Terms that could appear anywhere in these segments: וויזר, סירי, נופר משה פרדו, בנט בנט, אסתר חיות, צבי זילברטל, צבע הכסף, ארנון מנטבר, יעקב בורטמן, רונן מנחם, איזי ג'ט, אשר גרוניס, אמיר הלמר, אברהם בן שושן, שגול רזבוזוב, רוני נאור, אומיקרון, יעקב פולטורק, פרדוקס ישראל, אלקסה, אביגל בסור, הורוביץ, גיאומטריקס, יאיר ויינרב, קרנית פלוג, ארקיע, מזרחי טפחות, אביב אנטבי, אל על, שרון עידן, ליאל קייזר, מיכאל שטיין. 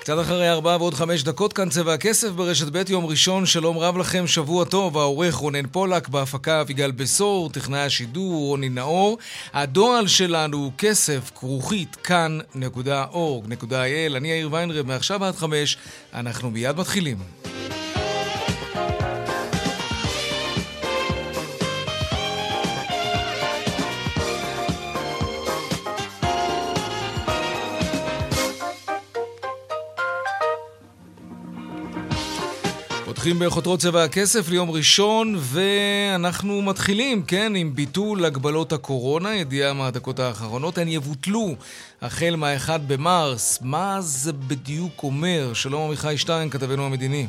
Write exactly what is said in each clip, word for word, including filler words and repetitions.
קצת אחרי ארבע ועוד חמש דקות, כאן צבע הכסף ברשת בית יום ראשון. שלום רב לכם, שבוע טוב. העורך רונן פולק, בהפקה אביגל בסור, טכנאי השידור רוני נאור. הדואל שלנו הוא כסף כרוכית כאן נקודה אורג נקודה איי אל. אני יאיר ויינרב, מעכשיו עד חמש, אנחנו מיד מתחילים. הולכים בחותרות צבע הכסף ליום ראשון, ואנחנו מתחילים, כן, עם ביטול הגבלות הקורונה, ידיעה מהדקות האחרונות, הן יבוטלו החל מהאחד במרס. מה זה בדיוק אומר? שלום מיכאל שטיין, כתבנו המדיני.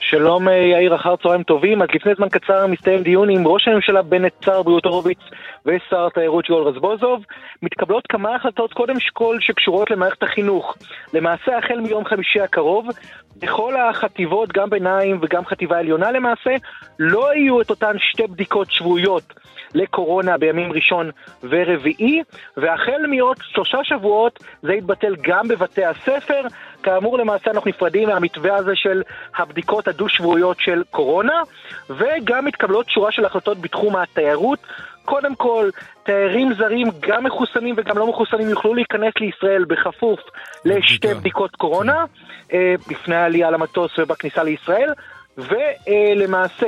שלום יאיר, אחר צהריים טובים. אז לפני זמן קצר מסתיים דיון עם ראש הממשלה בנט, שר בריאות הורוביץ ושר התיירות שגול רזבוזוב. מתקבלות כמה החלטות קודם שכל שקשורות למערכת החינוך. למעשה החל מיום חמישי הקרוב, בכל החטיבות, גם ביניים וגם חטיבה עליונה למעשה, לא יהיו את אותן שתי בדיקות שבועיות לקורונה בימים ראשון ורביעי, והחל מעוד שלושה שבועות זה יתבטל גם בבתי הספר. כאמור, למעשה אנחנו נפרדים מהמתווה הזה של הבדיקות הדו-שבועיות של קורונה, וגם מתקבלות שורה של החלטות בתחום התיירות. קודם כל, תיירים זרים, גם מחוסנים וגם לא מחוסנים, יוכלו להיכנס לישראל בחפוף לשתי בדיקות קורונה, לפני העלייה למטוס ובכניסה לישראל, ולמעשה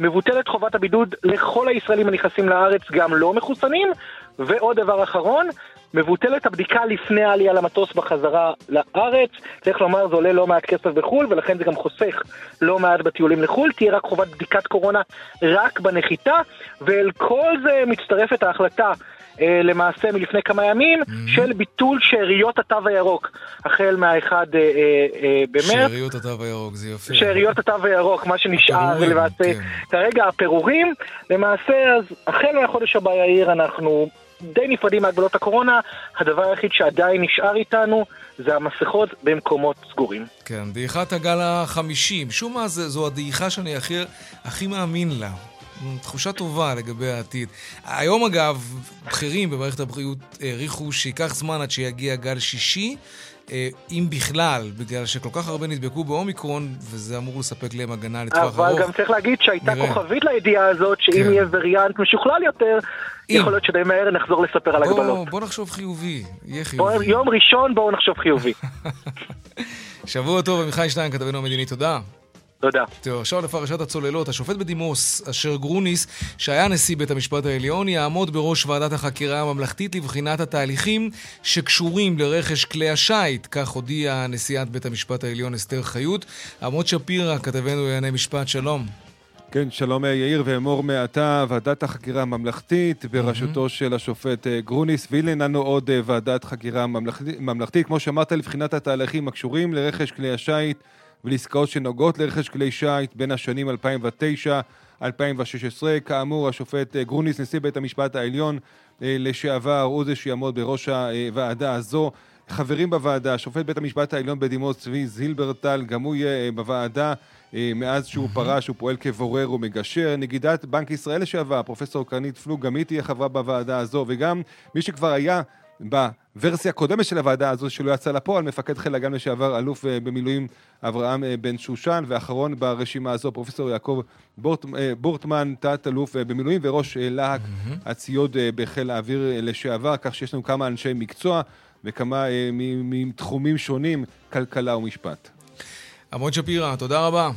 מבוטלת חובת הבידוד לכל הישראלים הנכנסים לארץ, גם לא מחוסנים. ועוד דבר אחרון, מבוטלת הבדיקה לפני העלייה למטוס בחזרה לארץ. צריך לומר, זה עולה לא מעט כסף בחול, ולכן זה גם חוסך לא מעט בטיולים לחול. תהיה רק חובת בדיקת קורונה רק בנחיתה, ואל כל זה מצטרפת ההחלטה אה, למעשה מלפני כמה ימים, mm-hmm. של ביטול שעריות התו הירוק, החל מהאחד אה, אה, במרץ. שעריות התו הירוק, זה יפה. שעריות התו הירוק, מה שנשאר לבעצם. כן. כרגע הפירורים, למעשה, אז החל מהחודש הבא יאיר, אנחנו די נפרדים מהגבלות הקורונה. הדבר היחיד שעדיין נשאר איתנו זה המסכות במקומות סגורים. כן, דעיכת הגל החמישים. שום מה זה, זו הדעיכה שאני הכי, הכי מאמין לה. תחושה טובה לגבי העתיד. היום אגב, בכירים במערכת הבריאות העריכו שיקח זמן עד שיגיע גל שישי, אם בכלל, בגלל שכל כך הרבה נדבקו באומיקרון, וזה אמור לספק להם הגנה לטווח ארוך. אבל גם צריך להגיד שהייתה כוכבית לידיעה הזאת, שאם יהיה וריאנט משוכלל יותר, יכול להיות שדי מהר נחזור לספר על הגבלות. בוא נחשוב חיובי, יהיה חיובי. יום ראשון בואו נחשוב חיובי. שבוע טוב, מיכאל שטיין, כתבנו המדיני, תודה. תודה. טוב, עכשיו לפרשת הצוללות, השופט בדימוס אשר גרוניס, שהיה נשיא בית המשפט העליון, יעמוד בראש ועדת החקירה הממלכתית לבחינת התהליכים שקשורים לרכש כלי השייט, כך הודיעה נשיאת בית המשפט העליון אסתר חיות. אבות שפירא, כתבנו לענייני משפט, שלום. כן, שלום יאיר, ואמור מעתה ועדת החקירה הממלכתית בראשותו mm-hmm. של השופט גרוניס, ואילננו עוד ועדת חקירה ממלכתית, ממלכתית כמו שאמרת, לבחינת התהליכים הקשורים לרכש כלי השייט ולעסקאות שנוגעות לרכש כלי שייט בין השנים אלפיים ותשע עד אלפיים ושש עשרה. כאמור, השופט גרוניס, נשיא בית המשפט העליון לשעבר, הוא זה שיעמוד בראש הוועדה הזו. חברים בוועדה, שופט בית המשפט העליון בדימוס צבי זילברטל, גם הוא יהיה בוועדה. מאז שהוא פרש, הוא פועל כבורר ומגשר. נגידת בנק ישראל לשעבר, פרופסור קרנית פלוג, גם היא תהיה חברה בוועדה הזו, וגם מי שכבר היה בוורסיה הקודמת של הוועדה הזו שלא יצא לפועל, מפקד חיל האג"ם לשעבר, אלוף במילואים אברהם בן שושן, ואחרון ברשימה הזו פרופסור יעקב בורטמן, תת אלוף במילואים וראש להק הציוד בחיל האוויר לשעבר. כך שיש לנו כמה אנשי מקצוע וכמה מתחומים שונים, כלכלה ומשפט. אבות שפירא, תודה רבה.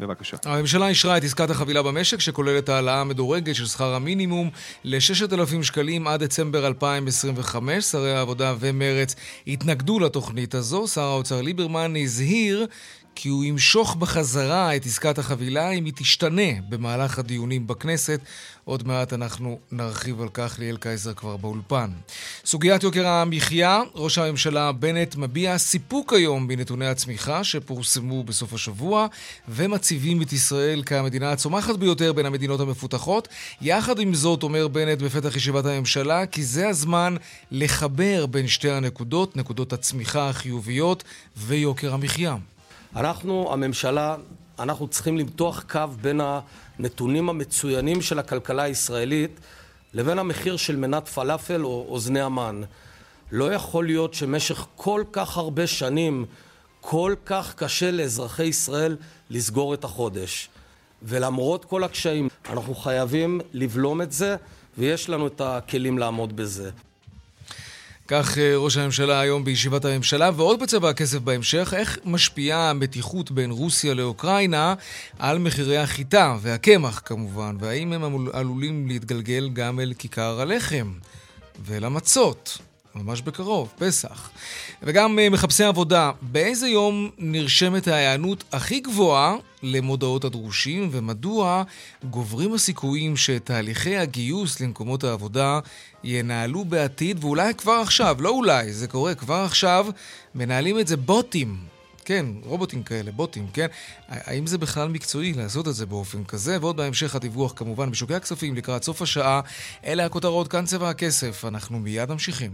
בבקשה. הממשלה אישרה את עסקת החבילה במשק, שכוללת העלאה מדורגת של שכר המינימום ל-שישת אלפים שקלים עד דצמבר אלפיים עשרים וחמש. שרי העבודה ומרץ התנגדו לתוכנית הזו. שר האוצר ליברמן הזהיר כי הוא ימשוך בחזרה את עסקת החבילה אם היא תשתנה במהלך הדיונים בכנסת. עוד מעט אנחנו נרחיב על כך, ליאל קייזר כבר באולפן. סוגיית יוקר המחיה, ראש הממשלה בנט מביע סיפוק היום בנתוני הצמיחה שפורסמו בסוף השבוע, ומציבים את ישראל כמדינה הצומחת ביותר בין המדינות המפותחות. יחד עם זאת אומר בנט בפתח ישיבת הממשלה כי זה הזמן לחבר בין שתי הנקודות, נקודות הצמיחה החיוביות ויוקר המחיה. אנחנו, הממשלה, אנחנו צריכים למתוח קו בין הנתונים המצוינים של הכלכלה הישראלית לבין המחיר של מנת פלאפל או אוזני המן. לא יכול להיות שמשך כל כך הרבה שנים כל כך קשה לאזרחי ישראל לסגור את החודש. ולמרות כל הקשיים, אנחנו חייבים לבלום את זה, ויש לנו את הכלים לעמוד בזה. כך ראש הממשלה היום בישיבת הממשלה, ועוד בצבע הכסף בהמשך, איך משפיעה המתיחות בין רוסיה לאוקראינה על מחירי החיטה והקמח כמובן, והאם הם עלולים להתגלגל גם אל כיכר הלחם ולמצות. ממש בקרוב, פסח. וגם מחפשי עבודה, באיזה יום נרשמת ההיענות הכי גבוהה למודעות הדרושים, ומדוע גוברים הסיכויים שתהליכי הגיוס למקומות העבודה ינהלו בעתיד, ואולי כבר עכשיו, לא אולי, זה קורה כבר עכשיו, מנהלים את זה בוטים. כן, רובוטים כאלה, בוטים, כן. האם זה בכלל מקצועי לעשות את זה באופן כזה? ועוד בהמשך הדיווח כמובן בשוקי הכספים לקראת סוף השעה. אלה הכותרות, כאן צבע הכסף. אנחנו מיד ממשיכים.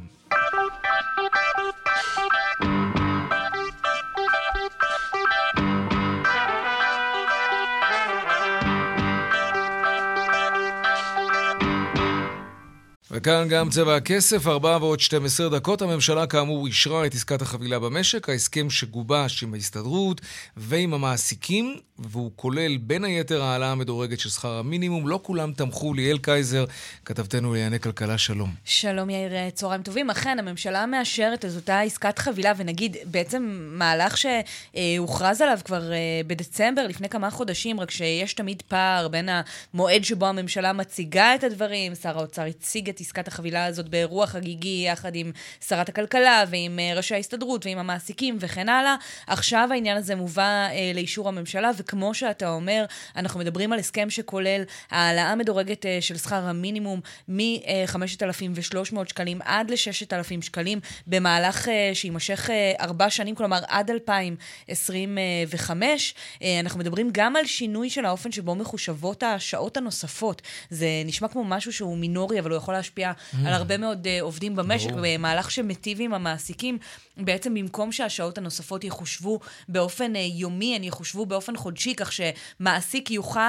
וכאן גם צבע הכסף, ארבע ועוד שתים עשרה דקות. הממשלה כאמור אישרה את עסקת החבילה במשק, ההסכם שגובש עם ההסתדרות ועם המעסיקים, והוא כולל בין היתר העלה המדורגת של שכר המינימום. לא כולם תמכו. ליאל קייזר, כתבתנו לענייני כלכלה, שלום. שלום יאיר, צהריים טובים. אכן, הממשלה מאשרת את אותה עסקת חבילה, ונגיד בעצם מהלך שהוכרז עליו כבר בדצמבר, לפני כמה חודשים, רק שיש תמיד פער בין המועד שבו הממשלה מציגה את הדברים. שר האוצר הציג את עסקת החבילה הזאת באירוע חגיגי יחד עם שרת הכלכלה ועם ראשי ההסתדרות ועם המעסיקים וכן הלאה. עכשיו העניין הזה מובא לאישור הממשלה, וכמו שאתה אומר, אנחנו מדברים על הסכם שכולל העלאה מדורגת של שכר המינימום מ-חמשת אלפים ושלוש מאות שקלים עד ל-ששת אלפים שקלים במהלך שימשך ארבע שנים, כלומר עד אלפיים עשרים וחמש. אנחנו מדברים גם על שינוי של האופן שבו מחושבות השעות הנוספות. זה נשמע כמו משהו שהוא מינורי, אבל הוא יכול להשפיע על הרבה מאוד עובדים במשק, במהלך שמטיב עם המעסיקים. בעצם במקום שהשעות הנוספות יחושבו באופן יומי, הן יחושבו באופן חודשי, כך שמעסיק יוכל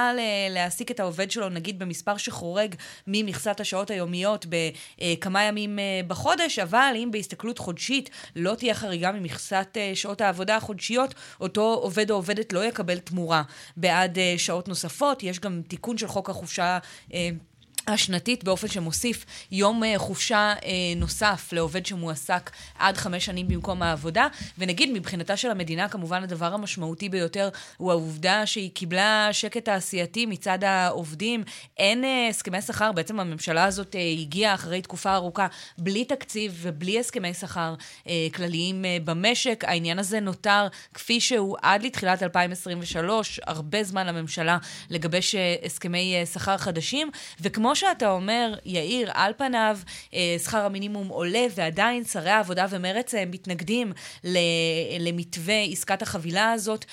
להעסיק את העובד שלו, נגיד במספר שחורג ממכסת השעות היומיות בכמה ימים בחודש, אבל אם בהסתכלות חודשית לא תהיה חריגה ממכסת שעות העבודה החודשיות, אותו עובד או עובדת לא יקבל תמורה בעד שעות נוספות. יש גם תיקון של חוק החופשה השנתית באופן שמוסיף יום חופשה נוסף לעובד שמועסק עד חמש שנים במקום העבודה. ונגיד מבחינתה של המדינה כמובן הדבר המשמעותי ביותר הוא העובדה שהיא קיבלה שקט תעשייתי מצד העובדים. אין הסכמי שכר, בעצם הממשלה הזאת הגיעה אחרי תקופה ארוכה בלי תקציב ובלי הסכמי שכר כלליים במשק. העניין הזה נותר כפי שהוא עד לתחילת אלפיים עשרים ושלוש, הרבה זמן לממשלה לגבש הסכמי שכר חדשים. וכמו שאתה אומר, יאיר, על פניו, שכר המינימום עולה, ועדיין שרי העבודה ומרץ מתנגדים למתווה עסקת החבילה הזאת,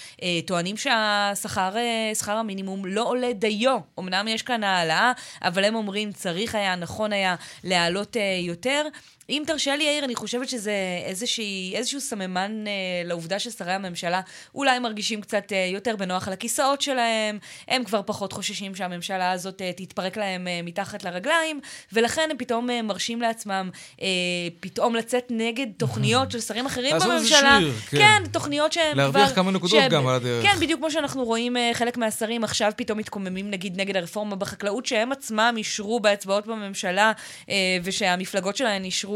טוענים שהשכר, שכר המינימום לא עולה דיו. אמנם יש כאן העלאה, אבל הם אומרים, צריך היה, נכון היה, להעלות יותר. אם תרשה לי יאיר, אני חושבת שזה איזושהי, איזשהו סממן אה, לעובדה ששרי הממשלה אולי מרגישים קצת אה, יותר בנוח על הכיסאות שלהם, הם כבר פחות חוששים שהממשלה הזאת אה, תתפרק להם אה, מתחת לרגליים, ולכן הם פתאום אה, מרשים לעצמם אה, פתאום לצאת נגד תוכניות של שרים אחרים בממשלה. שיר, כן. כן, תוכניות שהם להרוויח כבר... כמה נקודות שהם, גם על הדרך. כן, בדיוק כמו שאנחנו רואים אה, חלק מהשרים עכשיו פתאום מתקוממים נגיד נגד הרפורמה בחקלאות, שהם עצמם אישרו באצבעות בממשלה, אה, ושהמפלגות שלהם אישרו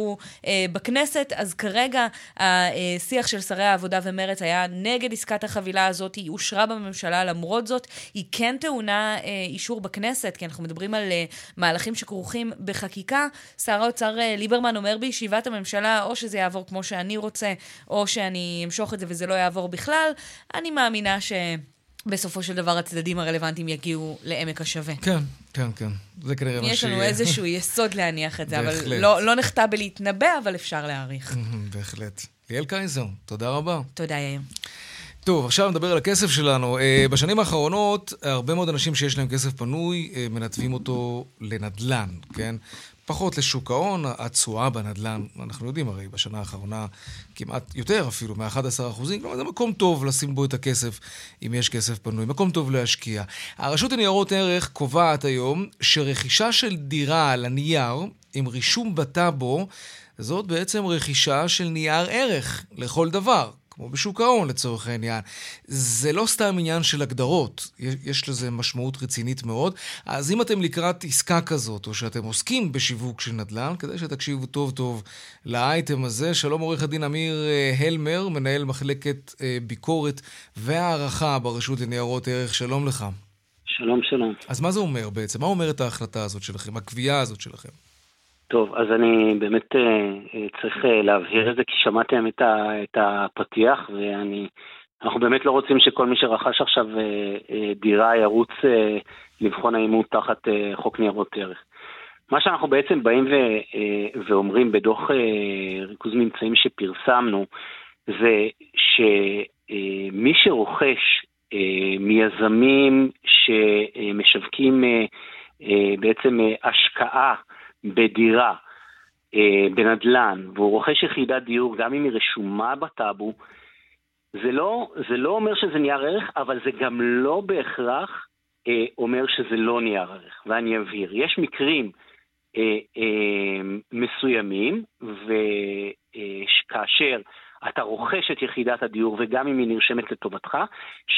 בכנסת. אז כרגע השיח של שרי העבודה ומרץ היה נגד עסקת החבילה הזאת. היא אושרה בממשלה, למרות זאת היא כן טעונה אישור בכנסת, כי אנחנו מדברים על מהלכים שכרוכים בחקיקה. שר האוצר ליברמן אומר בישיבת הממשלה, או שזה יעבור כמו שאני רוצה, או שאני אמשוך את זה וזה לא יעבור בכלל. אני מאמינה שבסופו של דבר הצדדים הרלוונטיים יגיעו לעמק השווה. כן, כן, כן. זה כנראה מה ש... יש לנו איזשהו יסוד להניח את זה, אבל לא, לא נחתה בלהתנבא, אבל אפשר להעריך. בהחלט. ליאל קייזר, תודה רבה. תודה, יאיר. טוב, עכשיו נדבר על הכסף שלנו. בשנים האחרונות, הרבה מאוד אנשים שיש להם כסף פנוי, מנתבים אותו לנדלן, כן? פחות לשוק ההון, הצועה בנדלן, אנחנו יודעים הרי בשנה האחרונה, כמעט יותר אפילו, מ-אחד עשר אחוזים, כלומר זה מקום טוב לשים בו את הכסף, אם יש כסף פנוי, מקום טוב להשקיע. הרשות לניירות ערך קובעת היום שרכישה של דירה על הנייר, עם רישום בטאבו, זאת בעצם רכישה של נייר ערך לכל דבר. כמו בשוק ההון לצורך העניין. זה לא סתם עניין של הגדרות, יש לזה משמעות רצינית מאוד, אז אם אתם לקראת עסקה כזאת, או שאתם עוסקים בשיווק של נדל"ן, כדי שתקשיבו טוב טוב לאייטם הזה, שלום עורך הדין אמיר הלמר, מנהל מחלקת ביקורת והערכה ברשות לניירות ערך, שלום לך. שלום, שלום. אז מה זה אומר בעצם? מה אומרת ההחלטה הזאת שלכם, הקביעה הזאת שלכם? טוב, אז אני באמת צריך להבהיר את זה, כי שמעתם את, ה, את הפתיח, ואנחנו באמת לא רוצים שכל מי שרכש עכשיו דירה ירוץ לבחון האימות תחת חוק ניירות ערך. מה שאנחנו בעצם באים ו, ואומרים בדוח ריכוז ממצאים שפרסמנו, זה שמי שרוכש מיזמים שמשווקים בעצם השקעה, בדירה, אה, בנדלן, והוא רוכש יחידת דיור, גם אם היא רשומה בטאבו, זה לא, זה לא אומר שזה נייר ערך, אבל זה גם לא בהכרח אה, אומר שזה לא נייר ערך. ואני אבהיר, יש מקרים אה, אה, מסוימים, וכאשר אה, אתה רוכש את יחידת הדיור, וגם אם היא נרשמת לטובתך,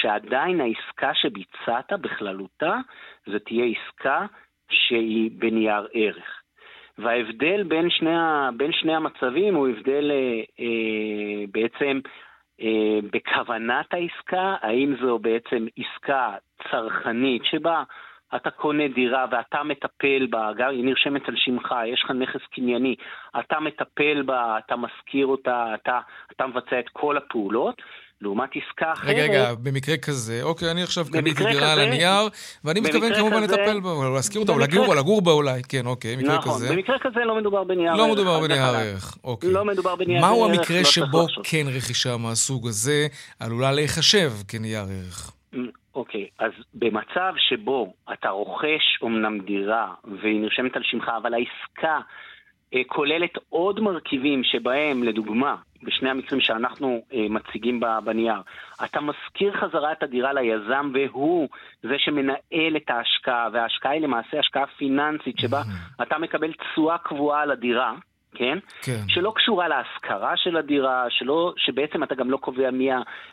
שעדיין העסקה שביצעת בכללותה, זה תהיה עסקה שהיא בנייר ערך. וההבדל בין שני, בין שני המצבים הוא הבדל אה, אה, בעצם אה, בכוונת העסקה, האם זו בעצם עסקה צרכנית שבה אתה קונה דירה ואתה מטפל בה, היא נרשמת על שמך, יש לך נכס קנייני, אתה מטפל בה, אתה מזכיר אותה, אתה, אתה מבצע את כל הפעולות, לעומת עסקה אחרת. רגע, רגע, במקרה כזה, אוקיי, אני עכשיו קניתי דירה על הנייר, ואני מתכוון כמובן לטפל בה, או להזכיר אותה, או לגור בה אולי, כן, אוקיי, מקרה כזה. נכון, במקרה כזה לא מדובר בנייר ערך. לא מדובר בנייר ערך, אוקיי. לא מדובר בנייר ערך. מהו המקרה שבו כן רכישה מהסוג הזה עלולה להיחשב כנייר ערך? אוקיי, אז במצב שבו אתה רוכש אומנם דירה, והיא נרשמת על שמך, אבל העסקה כוללת עוד מרכיבים שבהם, לדוגמה, בשני המקרים שאנחנו מציגים בנייר, אתה מזכיר חזרה את הדירה ליזם, והוא זה שמנהל את ההשקעה, וההשקעה היא למעשה השקעה פיננסית, שבה אתה מקבל תשואה קבועה על הדירה, כן? כן. שלא קשורה להשכרה של הדירה, שלא, שבעצם אתה גם לא קובע מי,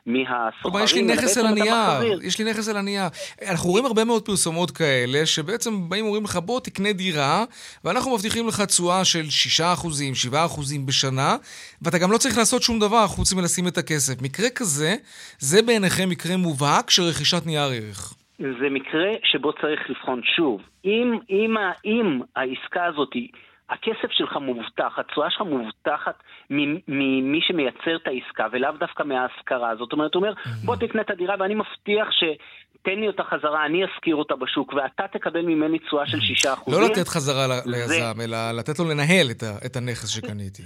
מי הסוחרים. יש לי נכס על הנייר, יש לי נכס על הנייר. אנחנו רואים הרבה מאוד פרסומות כאלה, שבעצם באים ואומרים לך, בוא תקנה דירה, ואנחנו מבטיחים לך תשואה של שישה אחוזים, שבעה אחוזים בשנה, ואתה גם לא צריך לעשות שום דבר, חוץ מלשים את הכסף. מקרה כזה, זה בעיניכם מקרה מובהק של רכישת נייר ערך. זה מקרה שבו צריך לבחון שוב. אם, אם, אם העסקה הזאת היא הכסף שלך מובטח, התשואה שלך מובטחת ממי שמייצר את העסקה, ולאו דווקא מההשכרה. זאת אומרת, הוא אומר, בוא תקנה את הדירה, ואני מבטיח שתן לי אותה חזרה, אני אזכיר אותה בשוק, ואתה תקבל ממני תשואה של שישה אחוזים. לא לתת חזרה ליזם, אלא לתת לו לנהל את הנכס שקניתי.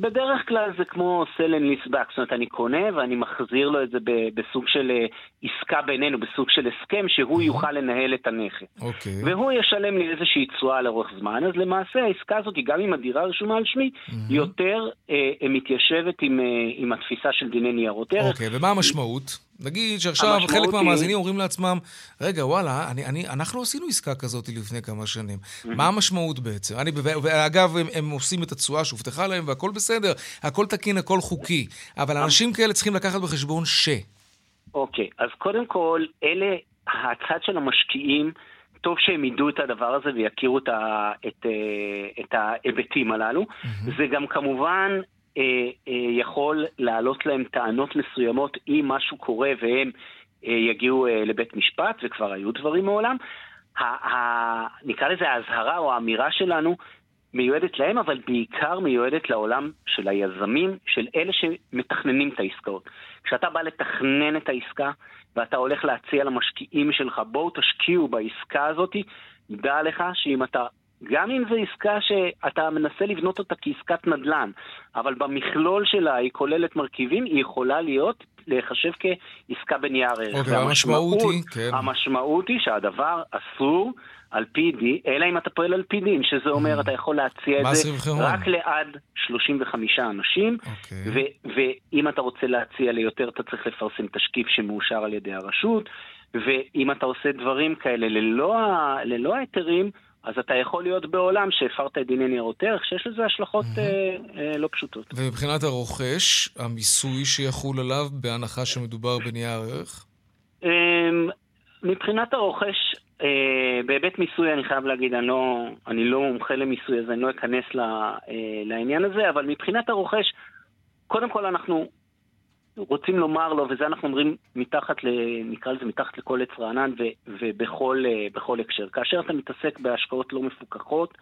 בדרך כלל זה כמו sell and lease back, זאת אומרת, אני קונה ואני מחזיר לו את זה בסוג של עסקה בינינו, בסוג של הסכם, שהוא יוכל לנהל את הנכס. והוא ישלם לי איזושהי תשואה לאורך זמן, אז למעשה הזאת, גם אם הדירה רשומה על שמי, mm-hmm. יותר אה, מתיישבת עם, אה, עם התפיסה של דיני ניירות ערך. אוקיי, okay, ומה המשמעות? נגיד שעכשיו חלק היא... מהמאזינים אומרים לעצמם, רגע, וואלה, אני, אני, אנחנו עשינו עסקה כזאת לפני כמה שנים. Mm-hmm. מה המשמעות בעצם? אני, ואגב, הם, הם עושים את התשואה שהובטחה להם, והכל בסדר, הכל תקין, הכל חוקי. אבל אנשים כאלה צריכים לקחת בחשבון ש... אוקיי, okay, אז קודם כל, אלה הצד של המשקיעים, טוב שהם ידעו את הדבר הזה ויכירו את, ה, את, את ההיבטים הללו. Mm-hmm. זה גם כמובן אה, אה, יכול לעלות להם טענות מסוימות אם משהו קורה והם אה, יגיעו אה, לבית משפט, וכבר היו דברים מעולם. נקרא לזה ההזהרה או האמירה שלנו מיועדת להם, אבל בעיקר מיועדת לעולם של היזמים, של אלה שמתכננים את העסקאות. כשאתה בא לתכנן את העסקה, ואתה הולך להציע למשקיעים שלך, בואו תשקיעו בעסקה הזאת, דע לך שאם אתה, גם אם זו עסקה שאתה מנסה לבנות אותה כעסקת נדל"ן, אבל במכלול שלה היא כוללת מרכיבים, היא יכולה להיות להיחשב כעסקה בנייר ערך. אוקיי, המשמעות היא, כן. המשמעות היא שהדבר אסור על פי דין, אלא אם אתה פועל על פי דין, שזה אומר mm. אתה יכול להציע את זה חירון? רק לעד שלושים וחמישה אנשים, okay. ו- ואם אתה רוצה להציע ליותר, אתה צריך לפרסם תשקיף שמאושר על ידי הרשות, ואם אתה עושה דברים כאלה ללא, ללא היתרים, אז אתה יכול להיות בעולם שהפרת את דיני ניירות ערך, שיש לזה השלכות mm-hmm. אה, אה, לא פשוטות. ומבחינת הרוכש, המיסוי שיחול עליו, בהנחה שמדובר בנייר ערך? אה, מבחינת הרוכש, אה, בהיבט מיסוי, אני חייב להגיד, אני לא, אני לא מומחה למיסוי, אז אני לא אכנס ל, אה, לעניין הזה, אבל מבחינת הרוכש, קודם כל אנחנו רוצים לומר לו, וזה אנחנו אומרים מתחת, ל, נקרא לזה מתחת לכל עץ רענן, ו, ובכל בכל הקשר. כאשר אתה מתעסק בהשקעות לא מפוקחות,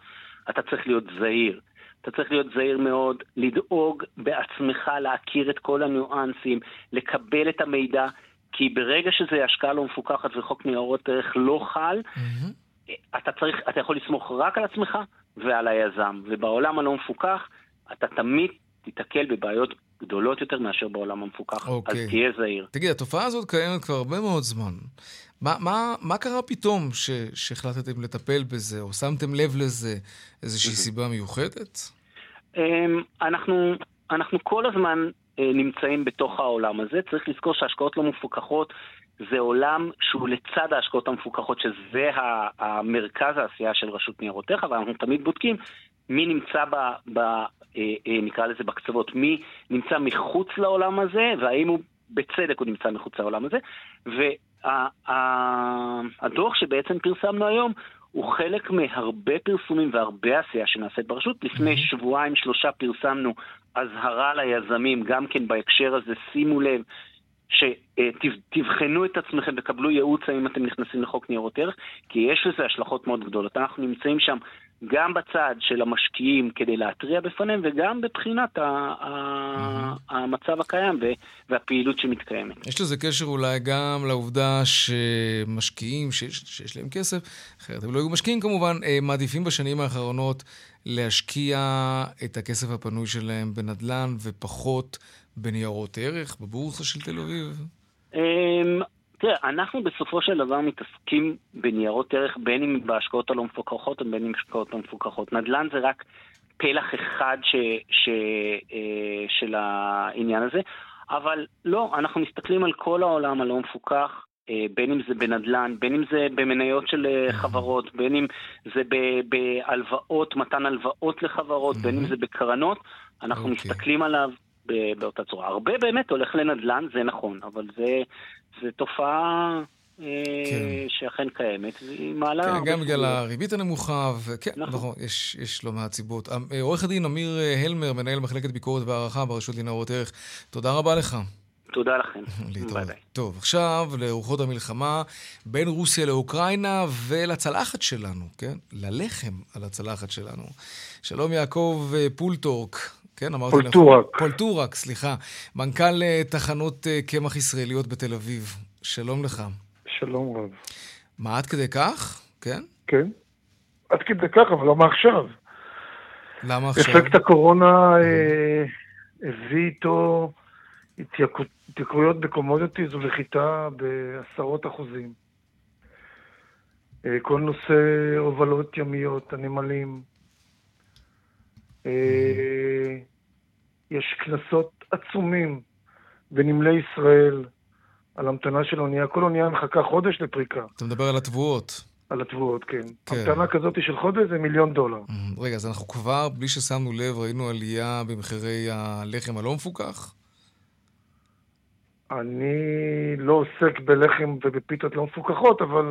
אתה צריך להיות זהיר. אתה צריך להיות זהיר מאוד, לדאוג בעצמך, להכיר את כל הניואנסים, לקבל את המידע, כי ברגע שזה השקעה לא מפוקחת וחוק ניירות ערך לא חל, mm-hmm. אתה, צריך, אתה יכול לסמוך רק על עצמך ועל היזם. ובעולם הלא מפוקח, אתה תמיד תתקל בבעיות מפוקחות, גדולות יותר מאשר בעולם המפוקח, okay. אז תהיה זהיר. תגיד, התופעה הזאת קיימת כבר הרבה מאוד זמן. מה, מה, מה קרה פתאום ש, שהחלטתם לטפל בזה, או שמתם לב לזה איזושהי mm-hmm. סיבה מיוחדת? אנחנו, אנחנו כל הזמן נמצאים בתוך העולם הזה. צריך לזכור שההשקעות לא מפוקחות, זה עולם שהוא לצד ההשקעות המפוקחות, שזה המרכז העשייה של רשות ניירות ערך, אבל אנחנו תמיד בודקים מי נמצא ב... ב נקרא לזה בקצוות, מי נמצא מחוץ לעולם הזה, והאם הוא בצדק הוא נמצא מחוץ לעולם הזה. והדוח שבעצם פרסמנו היום הוא חלק מהרבה פרסומים והרבה עשייה שנעשית ברשות. לפני שבועיים שלושה פרסמנו אזהרה ליזמים, גם כן בהקשר הזה, שימו לב שתבחנו את עצמכם וקבלו ייעוץ האם אתם נכנסים לחוק ניירות ערך, כי יש לזה השלכות מאוד גדולות. אנחנו נמצאים שם גם בצד של המשקיעים כדי להטריע בפניהם, וגם בבחינת ה- ה- המצב הקיים והפעילות שמתקיימת. יש לזה קשר אולי גם לעובדה שמשקיעים, שיש, שיש להם כסף, אחרת הם לא היו משקיעים כמובן, מעדיפים בשנים האחרונות להשקיע את הכסף הפנוי שלהם בנדלן ופחות בניירות ערך, בבורסה של תל אביב. תראה, אנחנו בסופו של דבר מתעסקים בניירות ערך, בין אם בהשקעות הלא מפוקחות, בין אם בהשקעות לא מפוקחות. נדל"ן זה רק פלח אחד ש, ש, של העניין הזה, אבל לא, אנחנו מסתכלים על כל העולם הלא מפוקח, בין אם זה בנדל"ן, בין אם זה במניות של חברות, בין אם זה בהלוואות, מתן הלוואות לחברות, בין אם זה בקרנות, אנחנו okay. מסתכלים עליו באותה צורה. הרבה באמת הולך לנדל"ן, זה נכון, אבל זה, זה תופעה כן. אה, שאכן קיימת. היא מעלה כן, גם בגלל הריבית הנמוכה, וכן, נכון, נכון יש, יש לו מהציבות. עורך הדין אמיר הלמר, מנהל מחלקת ביקורת והערכה ברשות לניירות ערך, תודה רבה לך. תודה לכם. ביי ביי. טוב, עכשיו לרוחות המלחמה בין רוסיה לאוקראינה ולצלחת שלנו, כן? ללחם על הצלחת שלנו. שלום יעקב פולטורק. כן, אמרתי פולטורק. לך, פולטורק, סליחה, מנכ"ל תחנות קמח ישראליות בתל אביב. שלום לך. שלום רב. מה, עד כדי כך? כן? כן. עד כדי כך, אבל למה עכשיו? למה עכשיו? אפקט הקורונה הביא איתו התייקרויות בקומודיטיז ולחיטה בעשרות אחוזים. כל נושא הובלות ימיות, הנמלים, יש כנסות עצומים בנמלי ישראל על המתנה של אונייה. כל אונייה מחכה חודש לפריקה. אתה מדבר על התבואות. על התבואות, כן. כן. המתנה כזאת של חודש זה מיליון דולר. רגע, אז אנחנו כבר, בלי ששמנו לב, ראינו עלייה במחירי הלחם הלא מפוקח? אני לא עוסק בלחם ובפיתות לא מפוקחות, אבל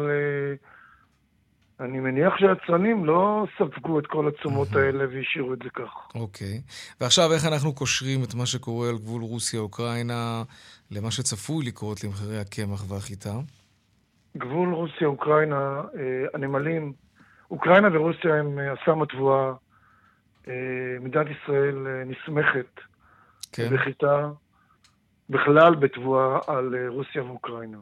אני מניח שהיצרנים לא ספגו את כל התשומות האלה והשאירו את זה כך. אוקיי. ועכשיו איך אנחנו קושרים את מה שקורה על גבול רוסיה-אוקראינה למה שצפוי לקרות למחירי הקמח והחיטה? גבול רוסיה-אוקראינה, הנמלים, אוקראינה ורוסיה הם אסם התבואה, מדינת ישראל נסמכת כן. בחיטה, בכלל בתבואה על רוסיה ואוקראינה.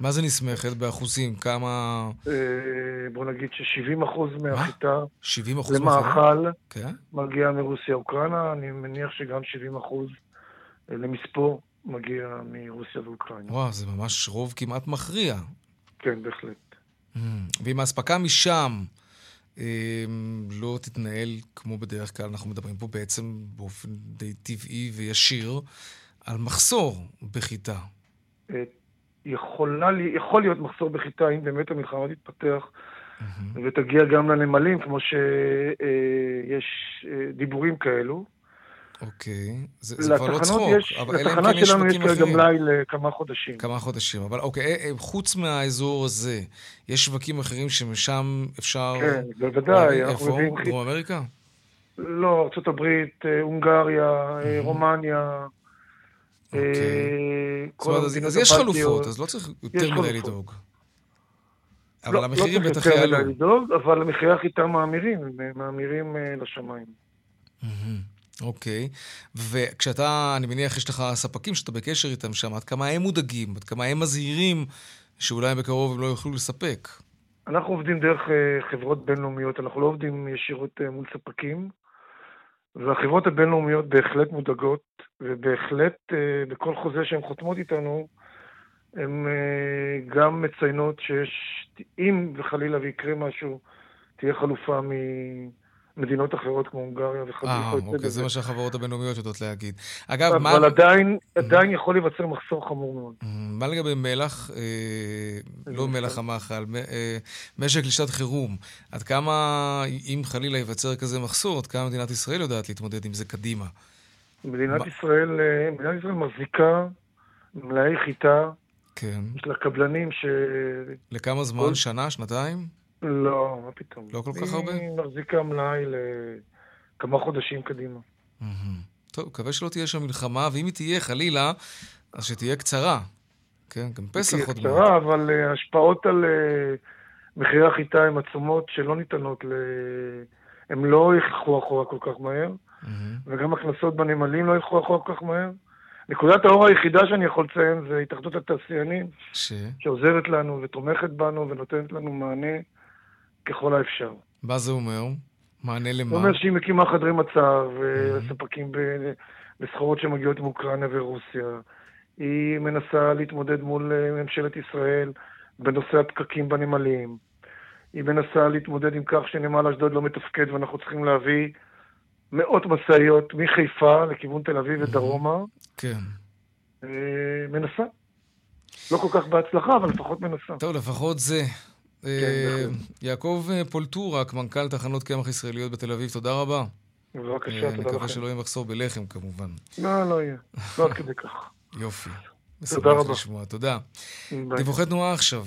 מה זה נסמכת באחוזים? כמה... בוא נגיד ש-שבעים אחוז מהחיטה למאכל כן? מגיע מרוסיה-אוקראינה, אני מניח שגם שבעים אחוז למספור מגיע מרוסיה ואוקראינה. וואו, זה ממש רוב כמעט מכריע. כן, בהחלט. ואם ההספקה משם אה, לא תתנהל כמו בדרך כלל, אנחנו מדברים פה בעצם באופן די טבעי וישיר על מחסור בחיטה. אה, יכולה לי, יכול להיות מחסור בחיטה אם באמת המלחמה תתפתח mm-hmm. ותגיע גם לנמלים, כמו שיש אה, דיבורים כאלו. אוקיי, זה, זה כבר לא צחוק. יש, אבל לתחנה כן שלנו יש כרגע מלאי לכמה חודשים. כמה חודשים, אבל אוקיי, חוץ מהאזור הזה, יש שווקים אחרים שמשם אפשר... כן, בוודאי. איפה? דרום אמריקה? לא, ארצות הברית, הונגריה, רומניה. אוקיי. אז יש חלופות, אז לא צריך יותר מדי לדאוג. אבל המחירים בטח יעלו. אבל המחירי החיטה מאמירים, מאמירים לשמיים. אוקיי, וכשאתה, אני מניח, יש לך ספקים שאתה בקשר איתם שם, עד כמה הם מודאגים, עד כמה הם מזהירים שאולי בקרוב הם לא יוכלו לספק? אנחנו עובדים דרך חברות בינלאומיות, אנחנו לא עובדים ישירות מול ספקים, והחברות הבינלאומיות בהחלט מודאגות, ובהחלט בכל חוזה שהן חותמות איתנו, הן גם מציינות שיש, אם וחלילה ויקרה משהו, תהיה חלופה מ... מדינות אחרות כמו הונגריה וחלופה. אוקיי, זה מה שהחברות הבינלאומיות יודעות להגיד. אגב, אבל מה... עדיין, עדיין יכול להיווצר מחסור חמור מאוד. מה לגבי מלח, לא מלח המאכל, משק לשעת חירום, עד כמה, אם חלילה ייווצר כזה מחסור, עד כמה מדינת ישראל יודעת להתמודד עם זה קדימה? מדינת ישראל, מדינת ישראל מחזיקה מלאי חיטה, יש לה קבלנים ש... לכמה זמן? שנה, שנתיים? לא, מה פתאום. לא כל כך הרבה? היא מחזיקה מלאי לכמה חודשים קדימה. טוב, מקווה שלא תהיה שם מלחמה, ואם היא תהיה חלילה, אז שתהיה קצרה. כן, גם פסח עוד מעט. תהיה קצרה, אבל השפעות על מחירי החיטה הן עצומות שלא ניתנות, הן לא ילכו אחורה כל כך מהר, וגם הכנסות בנמלים לא ילכו אחורה כל כך מהר. נקודת האור היחידה שאני יכול לציין זה התאחדות התעשיינים, שעוזרת לנו ותומכת בנו ונותנת לנו מענה, ככל האפשר. מה זה אומר? מענה למה? זה אומר שהיא מקימה חדרי מצב, ספקים בסחורות שמגיעות מאוקראינה ורוסיה. היא מנסה להתמודד מול ממשלת ישראל בנושא הפקקים בנמלים. היא מנסה להתמודד עם כך שנמל אשדוד לא מתפקד, ואנחנו צריכים להביא מאות משאיות מחיפה לכיוון תל אביב ודרומה. כן. מנסה. לא כל כך בהצלחה, אבל לפחות מנסה. טוב, לפחות זה... יעקב פולטורק, מנכ"ל תחנות קמח ישראליות בתל אביב, תודה רבה. בבקשה, תודה לכם. נקווה שלא יהיה מחסור בלחם, כמובן. לא, לא יהיה. לא עד כדי כך. יופי. תודה רבה. תודה. דיווחי תנועה עכשיו.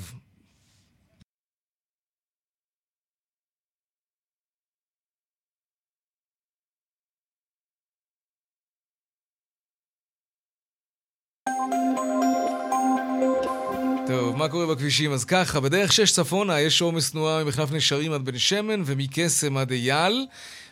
טוב, מה קורה בכבישים? אז ככה, בדרך שש צפונה יש עומס תנועה ממחלף נשרים עד בן שמן ומקסם עד אייל,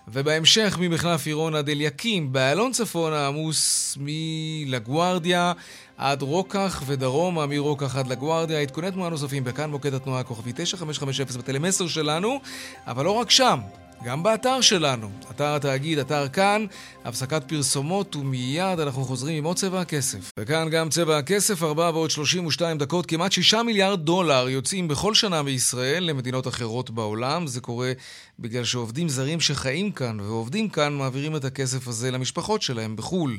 ובהמשך ממחלף עירון עד אליקים. באלון צפונה עמוס מלגוארדיה עד רוקח ודרומה מרוקח עד לגוארדיה. התכונן תנועה נוספים בכאן מוקד התנועה הכוכבי תשע חמש חמש אפס בטלמסר שלנו, אבל לא רק שם, גם באתר שלנו, אתר התאגיד, אתר כאן, הפסקת פרסומות ומיד אנחנו חוזרים עם עוד צבע הכסף. וכאן גם צבע הכסף, ארבע ועוד שלושים ושתיים דקות, כמעט שישה מיליארד דולר יוצאים בכל שנה מישראל למדינות אחרות בעולם. זה קורה בגלל שעובדים זרים שחיים כאן ועובדים כאן מעבירים את הכסף הזה למשפחות שלהם בחול.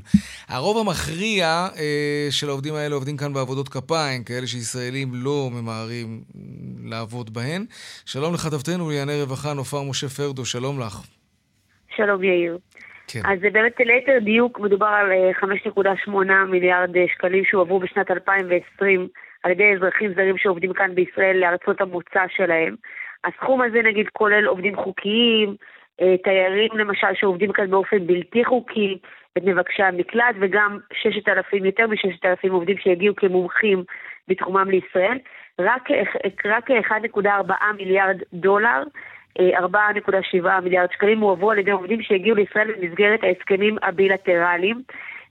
הרוב המכריע אה, של העובדים האלה עובדים כאן בעבודות כפיים, כאלה שישראלים לא ממהרים לעבוד בהן. שלום לכתבתנו לענייני רווחה נופר משה פרדו, שלום לך. שלום יאיר. כן. אז באמת ליתר דיוק מדובר על חמש נקודה שמונה מיליארד שקלים שהועברו בשנת אלפיים ועשרים על ידי אזרחים זרים שעובדים כאן בישראל לארצות המוצא שלהם. הסכום הזה נגיד כולל עובדים חוקיים, תיירים למשל שעובדים כאן באופן בלתי חוקי, את מבקשי המקלט וגם ששת אלפים, יותר מ-ששת אלפים עובדים שהגיעו כמומחים בתחומם לישראל, רק, רק אחד נקודה ארבע מיליארד דולר, ארבע נקודה שבע מיליארד שקלים, הועברו על ידי עובדים שהגיעו לישראל במסגרת ההסכמים הבילטרליים.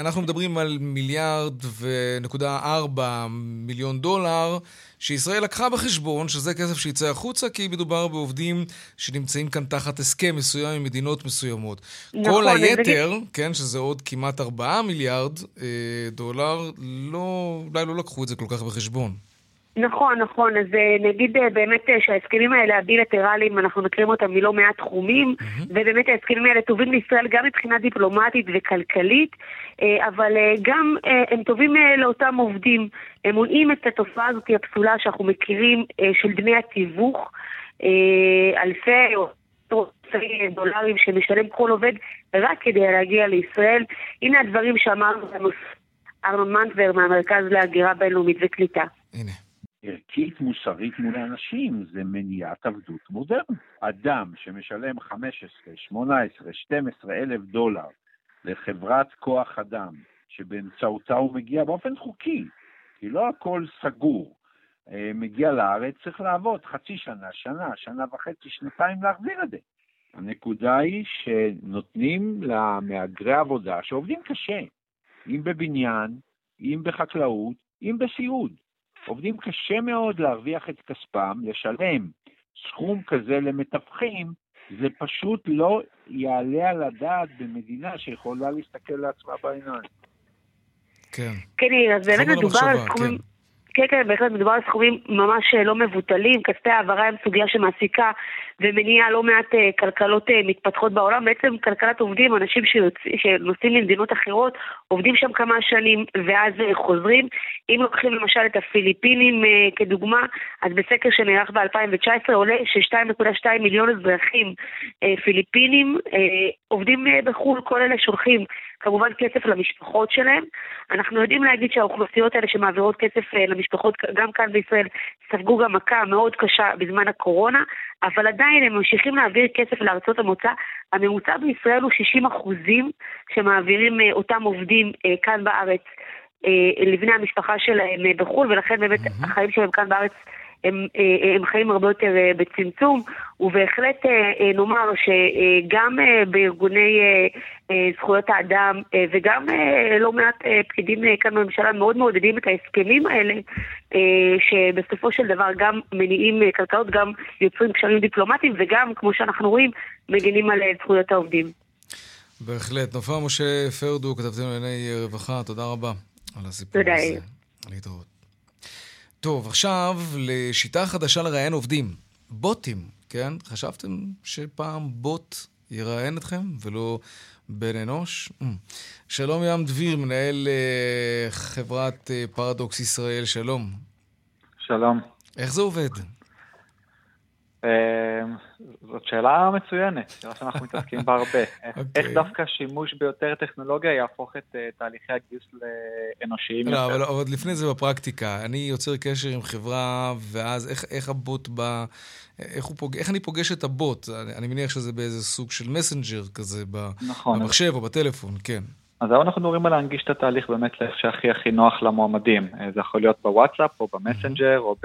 אנחנו מדברים על מיליארד ונקודה ארבע מיליון דולר שישראל לקחה בחשבון שזה כסף שיצא החוצה, כי מדובר בעובדים שנמצאים כאן תחת הסכם מסוים עם מדינות מסוימות. כל היתר, כן, שזה עוד כמעט ארבעה מיליארד דולר, אולי לא לקחו את זה כל כך בחשבון. נכון, נכון. אז נגיד באמת שההסכמים האלה הבילטרליים, אנחנו מכירים אותם מלא מעט תחומים, ובאמת ההסכמים האלה טובים לישראל גם מבחינה דיפלומטית וכלכלית, אבל גם הם טובים לאותם עובדים. הם מונעים את התופעה הזאת הפסולה שאנחנו מכירים של דמי התיווך, אלפי או דולרים שמשלם כל עובד רק כדי להגיע לישראל. הנה הדברים שאמרנו ארנון מנטבר מהמרכז להגירה בינלאומית וקליטה. הנה. ערכית מוסרית מול האנשים, זה מניעת עבדות מודרנית. אדם שמשלם חמש עשרה, שמונה עשרה, שתים עשרה אלף דולר לחברת כוח אדם, שבאמצעותה הוא מגיע באופן חוקי, כי לא הכל סגור, מגיע לארץ, צריך לעבוד חצי שנה, שנה, שנה וחצי, שנתיים להחזיר את זה. הנקודה היא שנותנים למהגרי עבודה שעובדים קשה, אם בבניין, אם בחקלאות, אם בסיעוד. עובדים קשה מאוד להרוויח את כספם, לשלם סכום כזה למטפחים, זה פשוט לא יעלה על הדעת במדינה שיכולה להסתכל לעצמה בעיניים. כן. כן, אז באמת מדובר על סכומים, כן, כן, בהחלט מדובר על סכומים ממש לא מבוטלים, כספי העברה הם סוגיה שמעסיקה ומניעה לא מעט כלכלות מתפתחות בעולם, בעצם כלכלת עובדים, אנשים שנוסעים למדינות אחרות, עובדים שם כמה שנים ואז חוזרים. אם לוקחים למשל את הפיליפינים כדוגמה, אז בסקר שנערך ב-אלפיים תשע עשרה עולה ש-שתיים נקודה שתיים מיליון אזרחים פיליפינים עובדים בחו"ל, כל אלה שולחים כמובן כסף למשפחות שלהם. אנחנו יודעים להגיד שהאוכלוסיות האלה שמעבירות כסף למשפחות גם כאן בישראל ספגו גם מכה מאוד קשה בזמן הקורונה, אבל עדיין הם ממשיכים להעביר כסף לארצות המוצא. הממוצע בישראל הוא שישים אחוזים שמעבירים אותם עובדים כאן בארץ לבני המשפחה שלהם בחול, ולכן באמת mm-hmm. החיים שלהם כאן בארץ הם, הם חיים הרבה יותר בצמצום, ובהחלט נאמר שגם בארגוני זכויות האדם וגם לא מעט פקידים כאן בממשלה מאוד מעודדים את ההסכמים האלה, שבסופו של דבר גם מניעים כלכלות, גם יוצרים קשרים דיפלומטיים וגם כמו שאנחנו רואים מגנים על זכויות העובדים. בהחלט. נופר משה פרדו, כתבתנו לענייני רווחה, תודה רבה על הסיפור הזה. תודה. להתראות. טוב, עכשיו לשיטה חדשה לראיין עובדים. בוטים, כן? חשבתם שפעם בוט יראיין אתכם ולא בן אנוש? Mm. שלום ים דביר, מנהל uh, חברת uh, פרדוקס ישראל, שלום. שלום. איך זה עובד? Uh, זאת שאלה מצוינת, שאלה שאנחנו מתעסקים בה הרבה. Okay. איך דווקא שימוש ביותר טכנולוגיה יהפוך את uh, תהליכי הגיוס לאנושיים? לא, אבל, אבל לפני זה בפרקטיקה, אני יוצר קשר עם חברה, ואז איך, איך הבוט בא, איך, פוג... איך אני פוגש את הבוט? אני, אני מניח שזה באיזה סוג של מסנג'ר כזה, ב... נכון, במחשב אז... או בטלפון, כן. אז היום אנחנו נורים על להנגיש את התהליך באמת לאיך שהכי הכי נוח למועמדים. זה יכול להיות בוואטסאפ או במסנג'ר או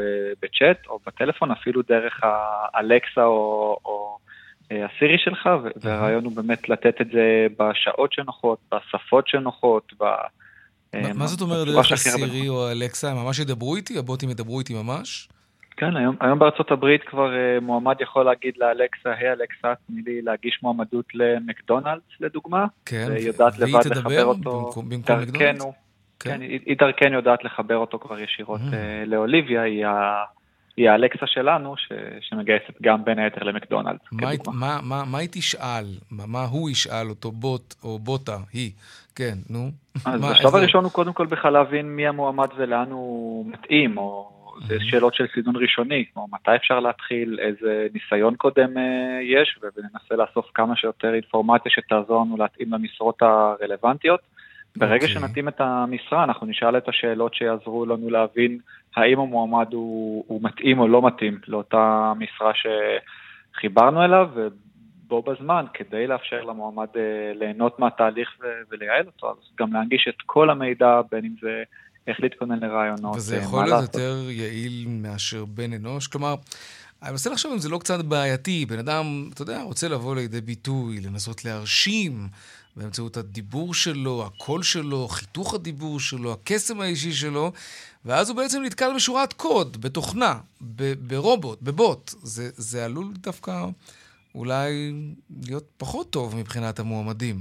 בצ'אט או בטלפון, אפילו דרך האלקסה או, או הסירי שלך, והרעיון הוא באמת לתת את זה בשעות שנוחות, בשפות שנוחות. ב... מה זאת אומרת דרך הסירי או האלקסה? הם ממש ידברו איתי? הבוטים ידברו איתי ממש? כן, היום, היום בארצות הברית כבר מועמד יכול להגיד לאלקסה, היי אלקסה, תני לי להגיש מועמדות למקדונלדס, לדוגמה. כן, ויודעת לבד לחבר אותו, במקום, במקום דרכנו, כן. כן, היא, היא דרכן יודעת לחבר אותו כבר ישירות mm-hmm. לאוליביה, היא, ה, היא האלקסה שלנו, ש, שמגייסת גם בין היתר למקדונלדס. מה, מה, מה, מה היא תשאל? מה, מה הוא ישאל אותו, בוט או בוטה, היא? כן, נו. אז השלב הראשון הוא קודם כל בכלל להבין מי המועמד ולאן הוא מתאים, או... זה שאלות של סינון ראשוני, כמו מתי אפשר להתחיל, איזה ניסיון קודם יש, וננסה לאסוף כמה שיותר אינפורמציה שתעזור לנו להתאים למשרות הרלוונטיות. ברגע שנתאים את המשרה, אנחנו נשאל את השאלות שיעזרו לנו להבין האם המועמד הוא מתאים או לא מתאים לאותה משרה שחיברנו אליו, ובו בזמן, כדי לאפשר למועמד ליהנות מהתהליך ולייעל אותו, אז גם להנגיש את כל המידע, בין אם זה איך להתכונן לרעיונות. וזה יכול להיות יותר יעיל מאשר בן אנוש, כלומר, אני מנסה לחשוב אם זה לא קצת בעייתי, בן אדם, אתה יודע, רוצה לבוא לידי ביטוי, לנסות להרשים באמצעות הדיבור שלו, הקול שלו, חיתוך הדיבור שלו, הקסם האישי שלו, ואז הוא בעצם נתקל בשורת קוד, בתוכנה, ב- ברובוט, בבוט. זה, זה עלול דווקא אולי להיות פחות טוב מבחינת המועמדים.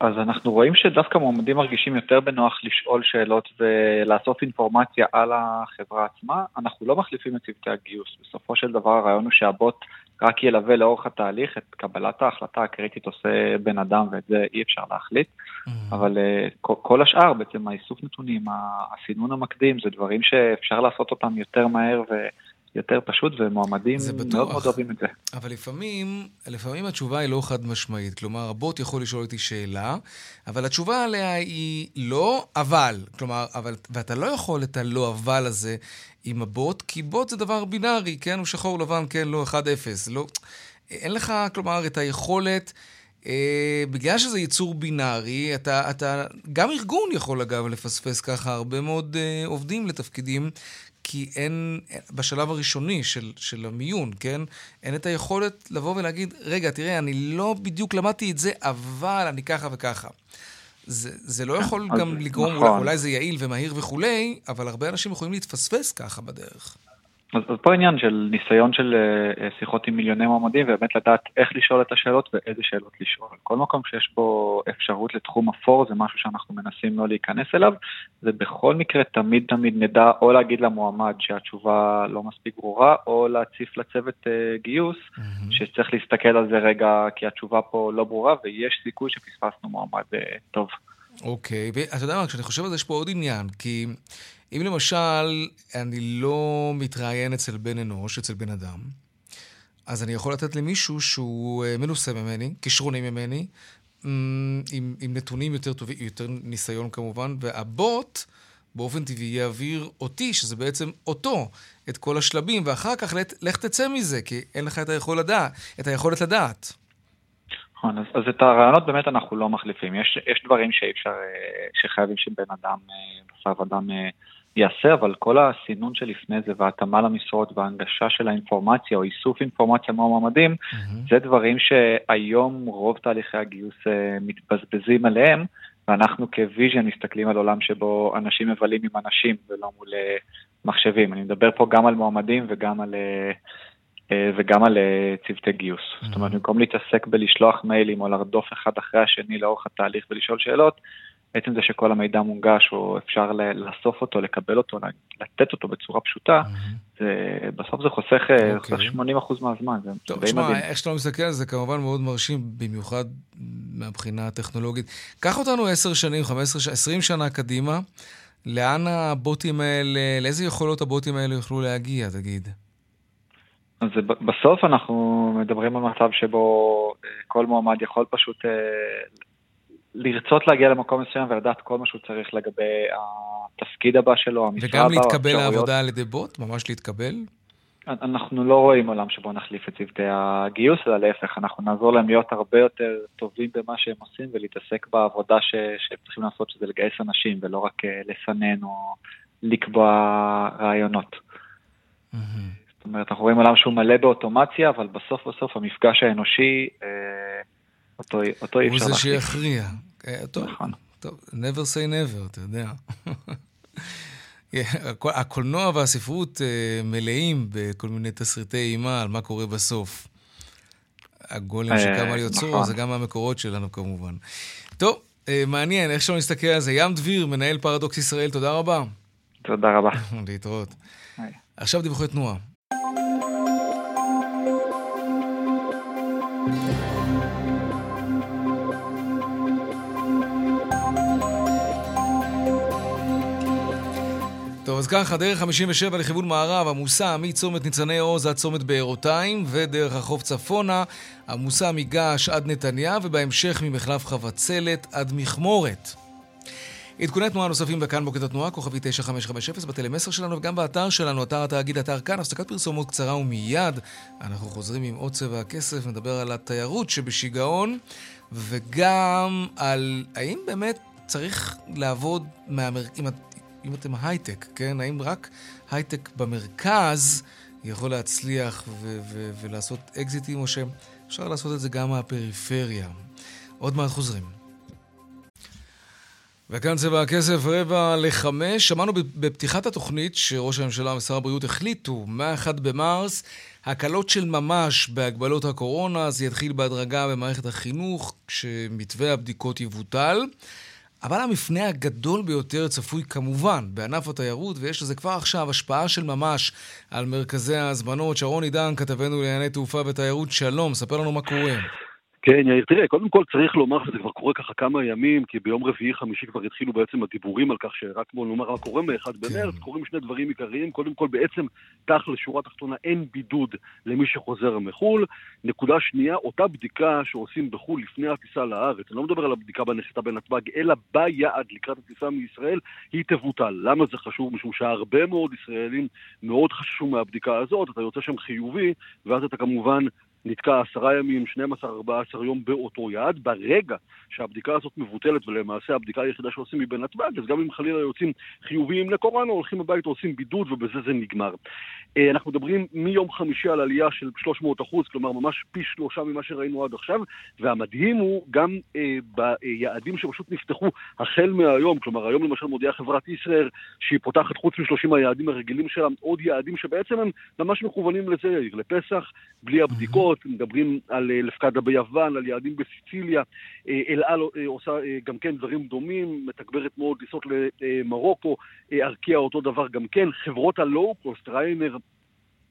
אז אנחנו רואים שדווקא מועמדים מרגישים יותר בנוח לשאול שאלות ולאסוף אינפורמציה על החברה עצמה. אנחנו לא מחליפים את צוותי הגיוס. בסופו של דבר הרעיון הוא שהבוט רק ילווה לאורך התהליך, את קבלת ההחלטה הקריטית עושה בן אדם, ואת זה אי אפשר להחליט. Mm-hmm. אבל כל השאר, בעצם האיסוף נתונים, הסינון המקדים, זה דברים שאפשר לעשות אותם יותר מהר ויותר פשוט, ומועמדים מאוד מאוד אוהבים את זה. אבל לפעמים, לפעמים התשובה היא לא חד משמעית. כלומר, הבוט יכול לשאול אותי שאלה, אבל התשובה עליה היא לא אבל. כלומר, אבל, ואתה לא יכול את הלא אבל הזה, עם הבוט, כי בוט זה דבר בינארי, כן? הוא שחור לבן, כן, לא, אחד אפס, לא. אין לך, כלומר, את היכולת, אה, בגלל שזה ייצור בינארי, אתה, אתה, גם ארגון יכול, אגב, לפספס ככה הרבה מאוד אה, עובדים לתפקידים, כי אין, בשלב הראשוני של, של המיון, כן? אין את היכולת לבוא ולהגיד, רגע, תראה, אני לא בדיוק למדתי את זה, אבל אני ככה וככה. זה, זה לא יכול גם לגרום, נכון. אולי, אולי זה יעיל ומהיר וכולי, אבל הרבה אנשים יכולים להתפספס ככה בדרך. אז, אז פה עניין של ניסיון של שיחות עם מיליוני מועמדים, ובאמת לדעת איך לשאול את השאלות ואיזה שאלות לשאול. כל מקום שיש בו אפשרות לתחום אפור, זה משהו שאנחנו מנסים לא להיכנס אליו, ובכל מקרה תמיד תמיד נדע או להגיד למועמד שהתשובה לא מספיק ברורה, או להציף לצוות גיוס, mm-hmm. שצריך להסתכל על זה רגע, כי התשובה פה לא ברורה, ויש סיכוי שפספסנו מועמד טוב. אוקיי, ואתה יודע מה, כשאני חושב על זה יש פה עוד עניין, כי אם למשל אני לא מתראיין אצל בן אנוש, אצל בן אדם, אז אני יכול לתת למישהו שהוא מנוסה ממני, כישרוני ממני, עם, עם נתונים יותר טובים, יותר ניסיון כמובן, והבוט באופן טבעי יעביר אותי, שזה בעצם אותו, את כל השלבים, ואחר כך לת, לך תצא מזה, כי אין לך את היכול לדע, את היכולת לדעת. אז, אז את הרעיונות באמת אנחנו לא מחליפים. יש, יש דברים שאפשר, שחייבים שבן אדם, בסוף אדם יעשה, אבל כל הסינון שלפני זה והתאמה למשרות וההנגשה של האינפורמציה או איסוף אינפורמציה מהמועמדים, mm-hmm. זה דברים שהיום רוב תהליכי הגיוס מתבזבזים עליהם, ואנחנו כוויז'ן מסתכלים על עולם שבו אנשים מבלים עם אנשים ולא מול מחשבים. אני מדבר פה גם על מועמדים וגם על... וגם על צוותי גיוס. Mm-hmm. זאת אומרת, במקום להתעסק בלשלוח מיילים או לרדוף אחד אחרי השני לאורך התהליך ולשאול שאלות, בעצם זה שכל המידע מונגש או אפשר לאסוף אותו, לקבל אותו, לתת אותו בצורה פשוטה, mm-hmm. זה, בסוף זה חוסך, okay. חוסך שמונים אחוז מהזמן. טוב, תשמע, איך שאתה מסתכל על זה, כמובן מאוד מרשים, במיוחד מהבחינה הטכנולוגית. קח אותנו עשר שנים, חמש עשרה, עשרים שנה קדימה, לאן הבוטים האלה, לאיזה יכולות הבוטים האלה יוכלו להגיע, תגיד? אז בסוף אנחנו מדברים על מצב שבו כל מועמד יכול פשוט לרצות להגיע למקום מסוים ולדעת כל מה שהוא צריך לגבי התפקיד הבא שלו, המשרה הבא. וגם להתקבל לעבודה על ידי בוט, ממש להתקבל? אנחנו לא רואים עולם שבו נחליף את צוותי הגיוס, אלא להפך, אנחנו נעזור להם להיות הרבה יותר טובים במה שהם עושים ולהתעסק בעבודה שהם צריכים לעשות, שזה לגייס אנשים ולא רק לסנן או לקבוע רעיונות. אהה. זאת אומרת, אנחנו רואים עולם שהוא מלא באוטומציה, אבל בסוף בסוף המפגש האנושי, אותו אי אפשר להכניס. הוא זה שיכריע. נכון. never say never, אתה יודע. הקולנוע והספרות מלאים בכל מיני תסריטי אימה על מה קורה בסוף. הגולם שקם על יוצרו, זה גם המקורות שלנו כמובן. טוב, מעניין, איך שלא נסתכל על זה. ים דביר, מנהל פרדוקס ישראל, תודה רבה. תודה רבה. להתראות. עכשיו דיווחי תנועה. זהו, אז ככה, דרך חמישים ושבע לכיוון מערב, עמוסה מצומת ניצני עוז עד צומת בארותיים, ודרך החוף צפונה, עמוסה מגש עד נתניה, ובהמשך ממחלף חבצלת עד מכמורת. עדכוני תנועה נוספים בכאן מוקד התנועה, כוכבי תשע חמש חמש אפס, בטלמסר שלנו וגם באתר שלנו, אתר התאגיד, אתר כאן, הפסקת פרסומות קצרה ומיד. אנחנו חוזרים עם עוד צבע הכסף, נדבר על התיירות שבשיגעון, וגם על האם באמת צריך לעבוד מהמרכז, אם אתם הייטק, כן? האם רק הייטק במרכז יכול להצליח ו- ו- ולעשות אקזיטים, או שאפשר לעשות את זה גם מהפריפריה. עוד מעט חוזרים. וכאן צבע הכסף, רבע לחמש. שמענו בפתיחת התוכנית שראש הממשלה ושר הבריאות החליטו מהאחד במרץ, הקלות של ממש בהגבלות הקורונה, זה יתחיל בהדרגה במערכת החינוך, כשמתווה הבדיקות יבוטל. אבל המפנה הגדול ביותר צפוי כמובן בענף התיירות, ויש לזה כבר עכשיו השפעה של ממש על מרכזי ההזמנות. שרון עידן, כתבנו לענייני תעופה ותיירות, שלום, ספר לנו מה קורה. כן, יאיר, תראה, קודם כל צריך לומר שזה כבר קורה ככה כמה ימים, כי ביום רביעי חמישי כבר התחילו בעצם הדיבורים על כך שרק בוא נאמר מה קורה מאחד במרץ, קוראים שני דברים עיקריים. קודם כל בעצם תחת לשורה תחתונה אין בידוד למי שחוזר מחול. נקודה שנייה, אותה בדיקה שעושים בחול לפני הטיסה לארץ, אני לא מדבר על הבדיקה בנחיתה בנתב"ג, אלא ביעד לקראת הטיסה מישראל, היא תבוטל. למה זה חשוב? משום שהרבה מאוד ישראלים מאוד חששו מהבדיקה הזאת, אתה יוצא שם חיובי, ואז אתה כמובן נתקע עשרה ימים, שנים עשר, ארבעה עשר יום באותו יעד. ברגע שהבדיקה הזאת מבוטלת, ולמעשה הבדיקה היחידה שעושים היא בנתב"ג, אז גם אם חלילה יוצאים חיוביים לקורונה, הולכים הביתה, עושים בידוד, ובזה זה נגמר. אנחנו מדברים מיום חמישי על עלייה של שלוש מאות אחוז, כלומר ממש פי שלושה ממה שראינו עד עכשיו, והמדהים הוא גם ביעדים שפשוט נפתחו החל מהיום, כלומר היום למשל מודיעה חברת ישראל, שהיא פותחת חוץ מ-שלושים היעדים הרגילים שלה, עוד יעדים שבעצם הם ממש מכוונים לזה, לפסח, בלי הבדיקות, מדברים על לפקדה ביוון, על יעדים בסיציליה, אל על עושה גם כן דברים דומים, מתגברת מאוד טיסות למרוקו, ארקיע אותו דבר גם כן, חברות הלואו-קוסט, ריינר,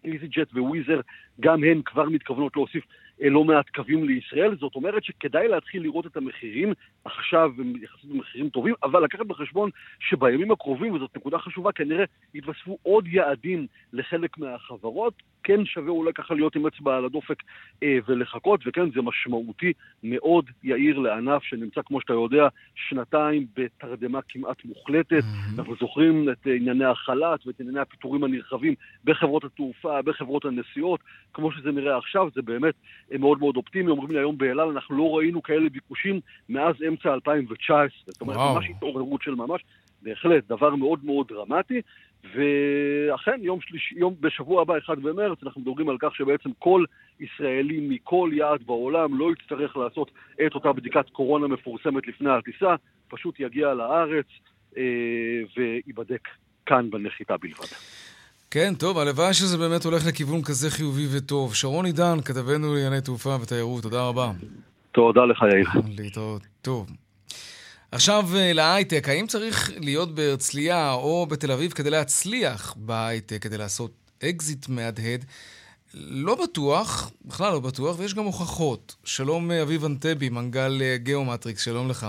איזי ג'ט וויזר, גם הן כבר מתכוונות להוסיף לא מעט קווים לישראל. זאת אומרת שכדאי להתחיל לראות את המחירים עכשיו, יחסית במחירים טובים, אבל לקחת בחשבון שבימים הקרובים, וזאת נקודה חשובה, כנראה יתווספו עוד יעדים לחלק מהחברות. כן שווה אולי ככה להיות עם אצבע על הדופק אה, ולחכות, וכן זה משמעותי מאוד, יאיר, לענף שנמצא, כמו שאתה יודע, שנתיים בתרדמה כמעט מוחלטת. Mm-hmm. אנחנו זוכרים את ענייני החל"ת ואת ענייני הפיטורים הנרחבים בחברות התעופה, בחברות הנסיעות. כמו שזה נראה עכשיו, זה באמת מאוד מאוד אופטימי. אומרים לי היום באל"ל, אנחנו לא ראינו כאלה ביקושים מאז אמצע אלפיים תשע עשרה. זאת אומרת, וואו. ממש התעוררות של ממש. בהחלט, דבר מאוד מאוד דרמטי. ואכן, יום שלישי, יום בשבוע הבא, אחד במרץ, אנחנו מדברים על כך שבעצם כל ישראלי מכל יעד בעולם לא יצטרך לעשות את אותה בדיקת קורונה מפורסמת לפני הטיסה, פשוט יגיע לארץ אה, ויבדק כאן בנחיתה בלבד. כן, טוב, הלוואי שזה באמת הולך לכיוון כזה חיובי וטוב. שרון עידן, כתבנו לענייני תעופה ותיירות, תודה רבה. תודה לך, יאיר. להתראות, טוב. עכשיו להייטק, האם צריך להיות בהרצליה או בתל אביב כדי להצליח בהייטק, כדי לעשות אקזיט מהדהד? לא בטוח, בכלל לא בטוח, ויש גם הוכחות. שלום אביב אנטבי, מנגל גיאומטריקס, שלום לך.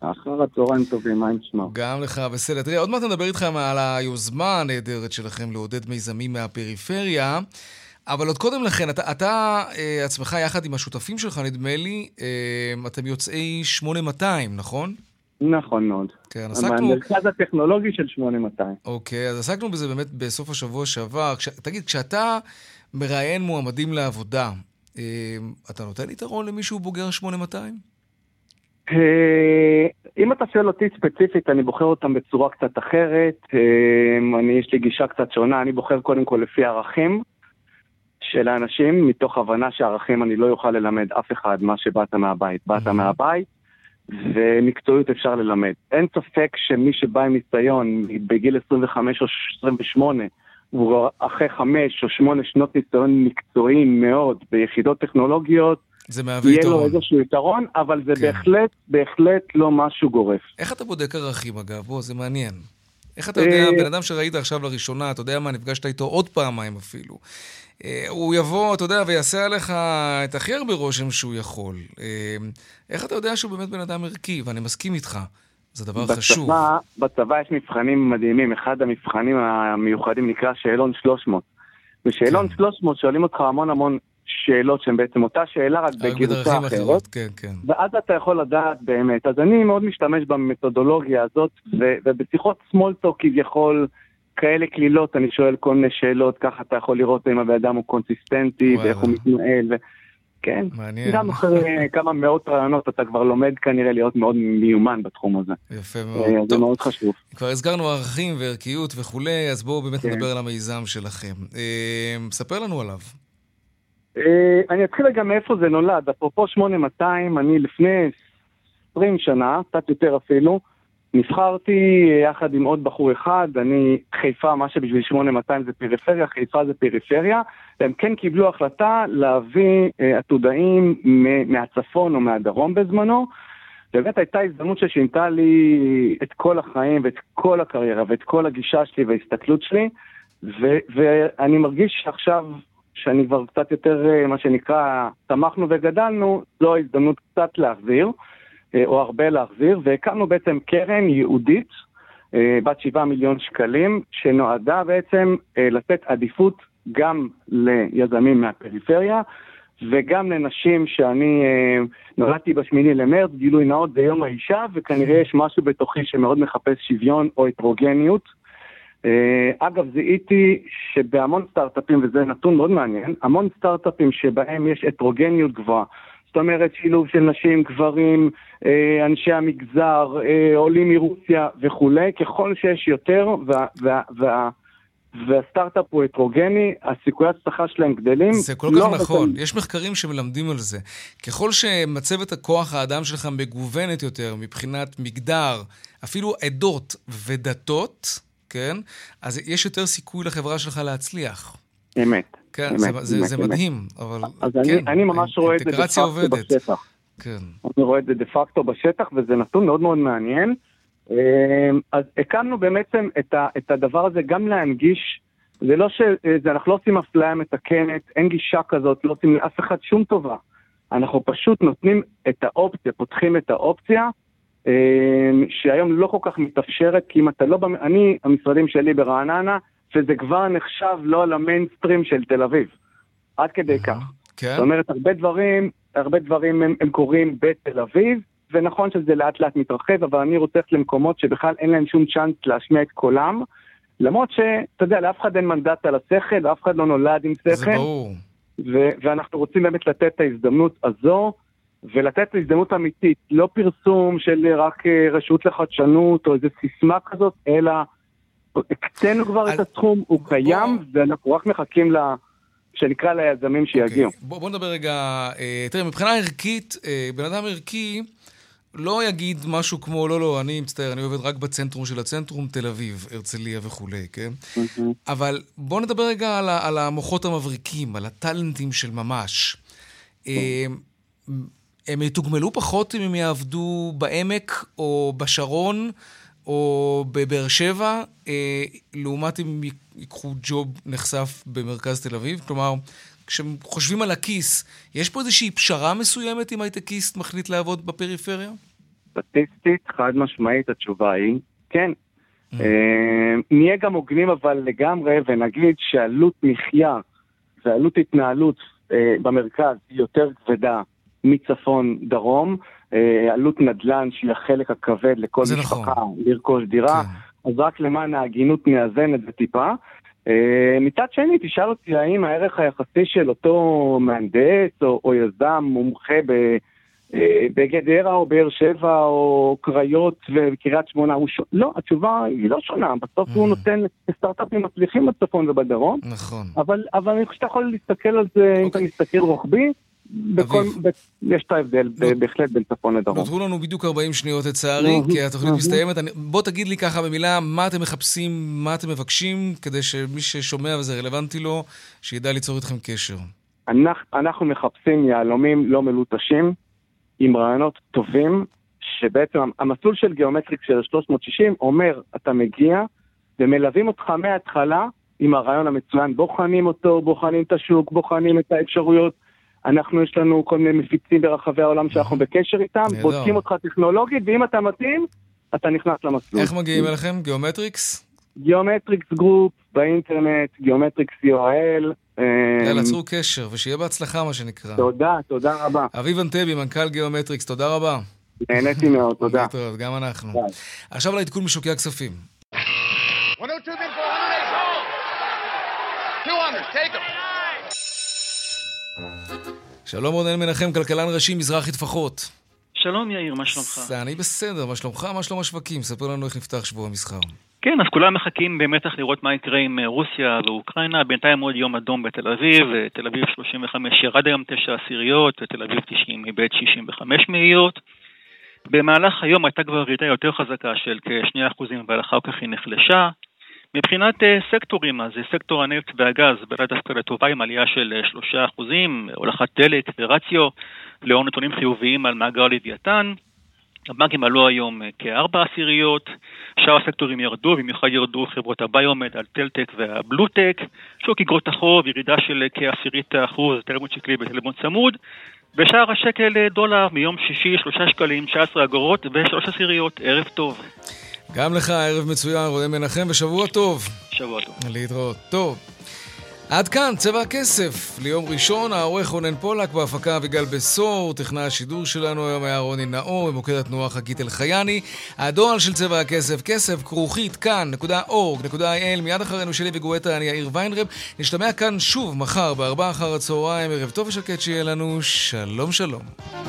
אחר הצהריים טובים, מה עם שמה? גם לך, בסדר. תראה, עוד מעט נדבר איתך על היוזמה הנהדרת שלכם לעודד מיזמים מהפריפריה, אבל עוד קודם לכן, אתה, אתה אה, עצמך יחד עם השותפים שלך, נדמה לי, אה, אתם יוצאי שמונה מאתיים, נכון? נכון מאוד. כן, עסקנו... המרכז הטכנולוגי של שמונה מאתיים. אוקיי, אז עסקנו בזה באמת בסוף השבוע שעבר. כש... תגיד, כשאתה מראיין מועמדים לעבודה, אה, אתה נותן יתרון למישהו בוגר שמונה מאתיים? אה... אם אתה שואל אותי ספציפית, אני בוחר אותם בצורה קצת אחרת. אה, אני, יש לי גישה קצת שונה. אני בוחר קודם כל לפי ערכים של האנשים, מתוך הבנה שערכים אני לא יוכל ללמד אף אחד מה שבאת מהבית. באת מהבית, ומקצועיות אפשר ללמד. אין ספק שמי שבא עם ניסיון בגיל עשרים וחמש או עשרים ושמונה, הוא אחרי חמש או שמונה שנות ניסיון מקצועיים מאוד ביחידות טכנולוגיות, יהיה לו איזשהו יתרון, אבל זה בהחלט, בהחלט לא משהו גורף. איך אתה בודק ערכים, אגב? בוא, זה מעניין. איך אתה יודע, בן אדם שראית עכשיו לראשונה, אתה יודע מה, נפגשת איתו עוד פעמיים אפילו, הוא יבוא, אתה יודע, ויעשה עליך את הכי הרבה רושם שהוא יכול. איך אתה יודע שהוא באמת בן אדם ערכי? ואני מסכים איתך, זה דבר בצבא, חשוב. בצבא יש מבחנים מדהימים, אחד המבחנים המיוחדים נקרא שאלון שלוש מאות. בשאלון כן. שלוש מאות שואלים אותך המון המון שאלות שהן בעצם אותה שאלה רק בגירוסה אחרות, כן, כן. ואז אתה יכול לדעת באמת. אז אני מאוד משתמש במתודולוגיה הזאת, ו- ובשיחות סמולטוק כביכול כאלה כלילות, אני שואל כל מיני שאלות, ככה אתה יכול לראות אם האדם הוא קונסיסטנטי, ואיך הוא מתנהל, ו... כן, מעניין. גם אחרי כמה מאות רעיונות אתה כבר לומד כנראה להיות מאוד מיומן בתחום הזה. יפה מאוד. זה טוב. מאוד חשוב. כבר הסגרנו ערכים וערכיות וכולי, אז בואו באמת כן. נדבר על המיזם שלכם. אה, ספר לנו עליו. אה, אני אתחיל גם מאיפה זה נולד. אפרופו שמונה מאתיים, אני לפני עשרים שנה, קצת יותר אפילו, נבחרתי יחד עם עוד בחור אחד, אני חיפה, מה שבשביל שמונה מאתיים זה פריפריה, חיפה זה פריפריה, והם כן קיבלו החלטה להביא עתודאים מהצפון או מהדרום בזמנו, ובאמת הייתה הזדמנות ששינתה לי את כל החיים ואת כל הקריירה ואת כל הגישה שלי וההסתכלות שלי, ו- ואני מרגיש שעכשיו שאני כבר קצת יותר, מה שנקרא, תמכנו וגדלנו, זו ההזדמנות קצת להחזיר, או הרבה להחזיר, והקמנו בעצם קרן יהודית, בת שבעה מיליון שקלים, שנועדה בעצם לתת עדיפות גם ליזמים מהפריפריה, וגם לנשים שאני נולדתי בשמיני למרץ, גילוי נאות ביום האישה, וכנראה יש משהו בתוכי שמאוד מחפש שוויון או הטרוגניות. אגב, זיהיתי שבהמון סטארט-אפים, וזה נתון מאוד מעניין, המון סטארט-אפים שבהם יש הטרוגניות גבוהה, זאת אומרת, שילוב של נשים, גברים, אנשי המגזר, עולים מרוסיה וכולי, ככל שיש יותר, וה, וה, וה, והסטארט-אפ הוא הטרוגני, הסיכויי הצלחה שלהם גדלים. זה כל כך לא נכון, אתם... יש מחקרים שמלמדים על זה. ככל שמצבת הכוח האדם שלך מגוונת יותר, מבחינת מגדר, אפילו עדות ודתות, כן? אז יש יותר סיכוי לחברה שלך להצליח. אמת. כן, באמת, זה, באמת, זה, באמת. זה מדהים, אבל... אז כן, אני, אני ממש רואה את זה דה פקטו בשטח. כן. אני רואה את זה דה פקטו בשטח, וזה נתון מאוד מאוד מעניין. אז הקמנו בעצם את, ה, את הדבר הזה גם להנגיש, זה לא ש... זה, אנחנו לא עושים אפליה מתקנת, אין גישה כזאת, לא עושים לאף אחד שום טובה. אנחנו פשוט נותנים את האופציה, פותחים את האופציה, שהיום לא כל כך מתאפשרת, כי אם אתה לא... אני, המשרדים שלי ברעננה, שזה כבר נחשב לא על המיינסטרים של תל אביב, עד כדי כך. זאת אומרת, הרבה דברים, הרבה דברים הם, הם קורים בתל אביב, ונכון שזה לאט לאט מתרחב, אבל אני רוצה למקומות שבכלל אין להם שום צ'אנס להשמיע את קולם, למרות שאתה יודע, לאף אחד אין מנדט על השכל, אף אחד לא נולד עם שכל. זה ברור. ו- ואנחנו רוצים באמת לתת את ההזדמנות הזו, ולתת הזדמנות אמיתית, לא פרסום של רק רשות לחדשנות, או איזו סיסמה כזאת, אלא... הקטנו כבר על... את התחום, הוא קיים, בוא... ואנחנו רק מחכים ל... שנקרא ליזמים שיגיעו. Okay. בוא, בוא נדבר רגע, אה, תראה, מבחינה ערכית, אה, בן אדם ערכי לא יגיד משהו כמו, לא, לא, אני מצטער, אני עובד רק בצנטרום של הצנטרום, תל אביב, הרצליה וכולי, כן? Mm-hmm. אבל בוא נדבר רגע על, על המוחות המבריקים, על הטלנטים של ממש. Mm-hmm. אה, הם יתוגמלו פחות אם הם יעבדו בעמק או בשרון, או בבאר שבע, אה, לעומת אם ייקחו ג'וב נחשף במרכז תל אביב, כלומר, כשחושבים על הכיס, יש פה איזושהי פשרה מסוימת אם היית כיס מחליט לעבוד בפריפריה? סטטיסטית, חד משמעית, התשובה היא, כן. Mm-hmm. אה, נהיה גם הוגנים אבל לגמרי, ונגיד שעלות מחיה ועלות התנהלות אה, במרכז היא יותר כבדה מצפון דרום, עלות נדל"ן שהיא החלק הכבד לכל משפחה, נכון. לרכוש דירה, כן. אז רק למען ההגינות נאזנת וטיפה. מצד שני, תשאל אותי האם הערך היחסי של אותו מהנדס או, או יזם מומחה בגדרה או באר שבע או קריות וקריית שמונה, ש... לא, התשובה היא לא שונה, בסוף הוא נותן סטארט-אפים מצליחים בצפון ובדרום, נכון. אבל, אבל אני חושב שאתה יכול להסתכל על זה, אוקיי. אם אתה מסתכל רוחבי, בכל, ב, יש את ההבדל ב, בהחלט בין צפון לדרום. נותרו לנו בדיוק ארבעים שניות לצערי, כי התוכנית מסתיימת. אני, בוא תגיד לי ככה במילה, מה אתם מחפשים, מה אתם מבקשים, כדי שמי ששומע וזה רלוונטי לו, שידע ליצור איתכם קשר. אנחנו, אנחנו מחפשים יהלומים לא מלוטשים, עם רעיונות טובים, שבעצם המסלול של גיאומטריקס של שלוש מאות שישים אומר, אתה מגיע ומלווים אותך מההתחלה עם הרעיון המצוין, בוחנים אותו, בוחנים את השוק, בוחנים את האפשרויות, אנחנו יש לנו כל מיני מפיצים ברחבי העולם שאנחנו בקשר איתם, בודקים אותך טכנולוגית, ואם אתה מתאים, אתה נכנס למסלול. איך מגיעים אליכם? גיאומטריקס? גיאומטריקס גרופ, באינטרנט, גיאומטריקס יואל. יאללה, עצרו קשר, ושיהיה בהצלחה מה שנקרא. תודה, תודה רבה. אביב אנטבי, מנכ"ל גיאומטריקס, תודה רבה. נהניתי מאוד, תודה. גם אנחנו. עכשיו לעדכון משוקי הכספים. שלום רונן מנחם, כלכלן ראשי מזרחי טפחות. שלום יאיר, מה שלומך? אני בסדר, מה שלומך, מה שלום השווקים? ספר לנו איך נפתח שבוע המסחר. כן, אז כולם מחכים במתח לראות מה יקרה עם רוסיה ואוקראינה. בינתיים עוד יום אדום בתל אביב, תל אביב שלושים וחמש ירד היום תשע עשיריות, ותל אביב תשעים מבית שישים וחמש מאיות. במהלך היום הייתה כבר ירידה יותר חזקה של כ-שני אחוז, אבל אחר כך היא נחלשה. מבחינת סקטורים, אז סקטור הנפט והגז בירד דווקא לטובה עם עלייה של שלושה אחוז, הולכת דלק ורציו, לאור נתונים חיוביים על מאגר לוויתן. הבנקים עלו היום כארבע עשיריות, שאר הסקטורים ירדו, במיוחד ירדו חברות הביומד על טלטק והבלוטק, שוק איגרות החוב, ירידה של כעשירית אחוז, טלמון שקלי בטלמון צמוד, בשער השקל דולר מיום שישי, שלושה שקלים, תשע עשרה אגורות ושלוש עשיריות, ערב טוב. גם לך ערב מצוין, רונן מנחם, ושבוע טוב. שבוע טוב. להתראות. טוב. עד כאן צבע הכסף ליום ראשון, העורך רונן פולק, בהפקה אביגל בסור, טכנאי השידור שלנו היום היה רוני נאור, במוקד התנועה חגית אל חייני. הדואל של צבע הכסף, כסף כרוכית כאן נקודה אורג נקודה איי אל. מיד אחרינו שלי וגואטה, אני יאיר ויינרב, נשתמע כאן שוב מחר בארבע אחר הצהריים. ערב טוב ושקט שיהיה לנו. שלום שלום.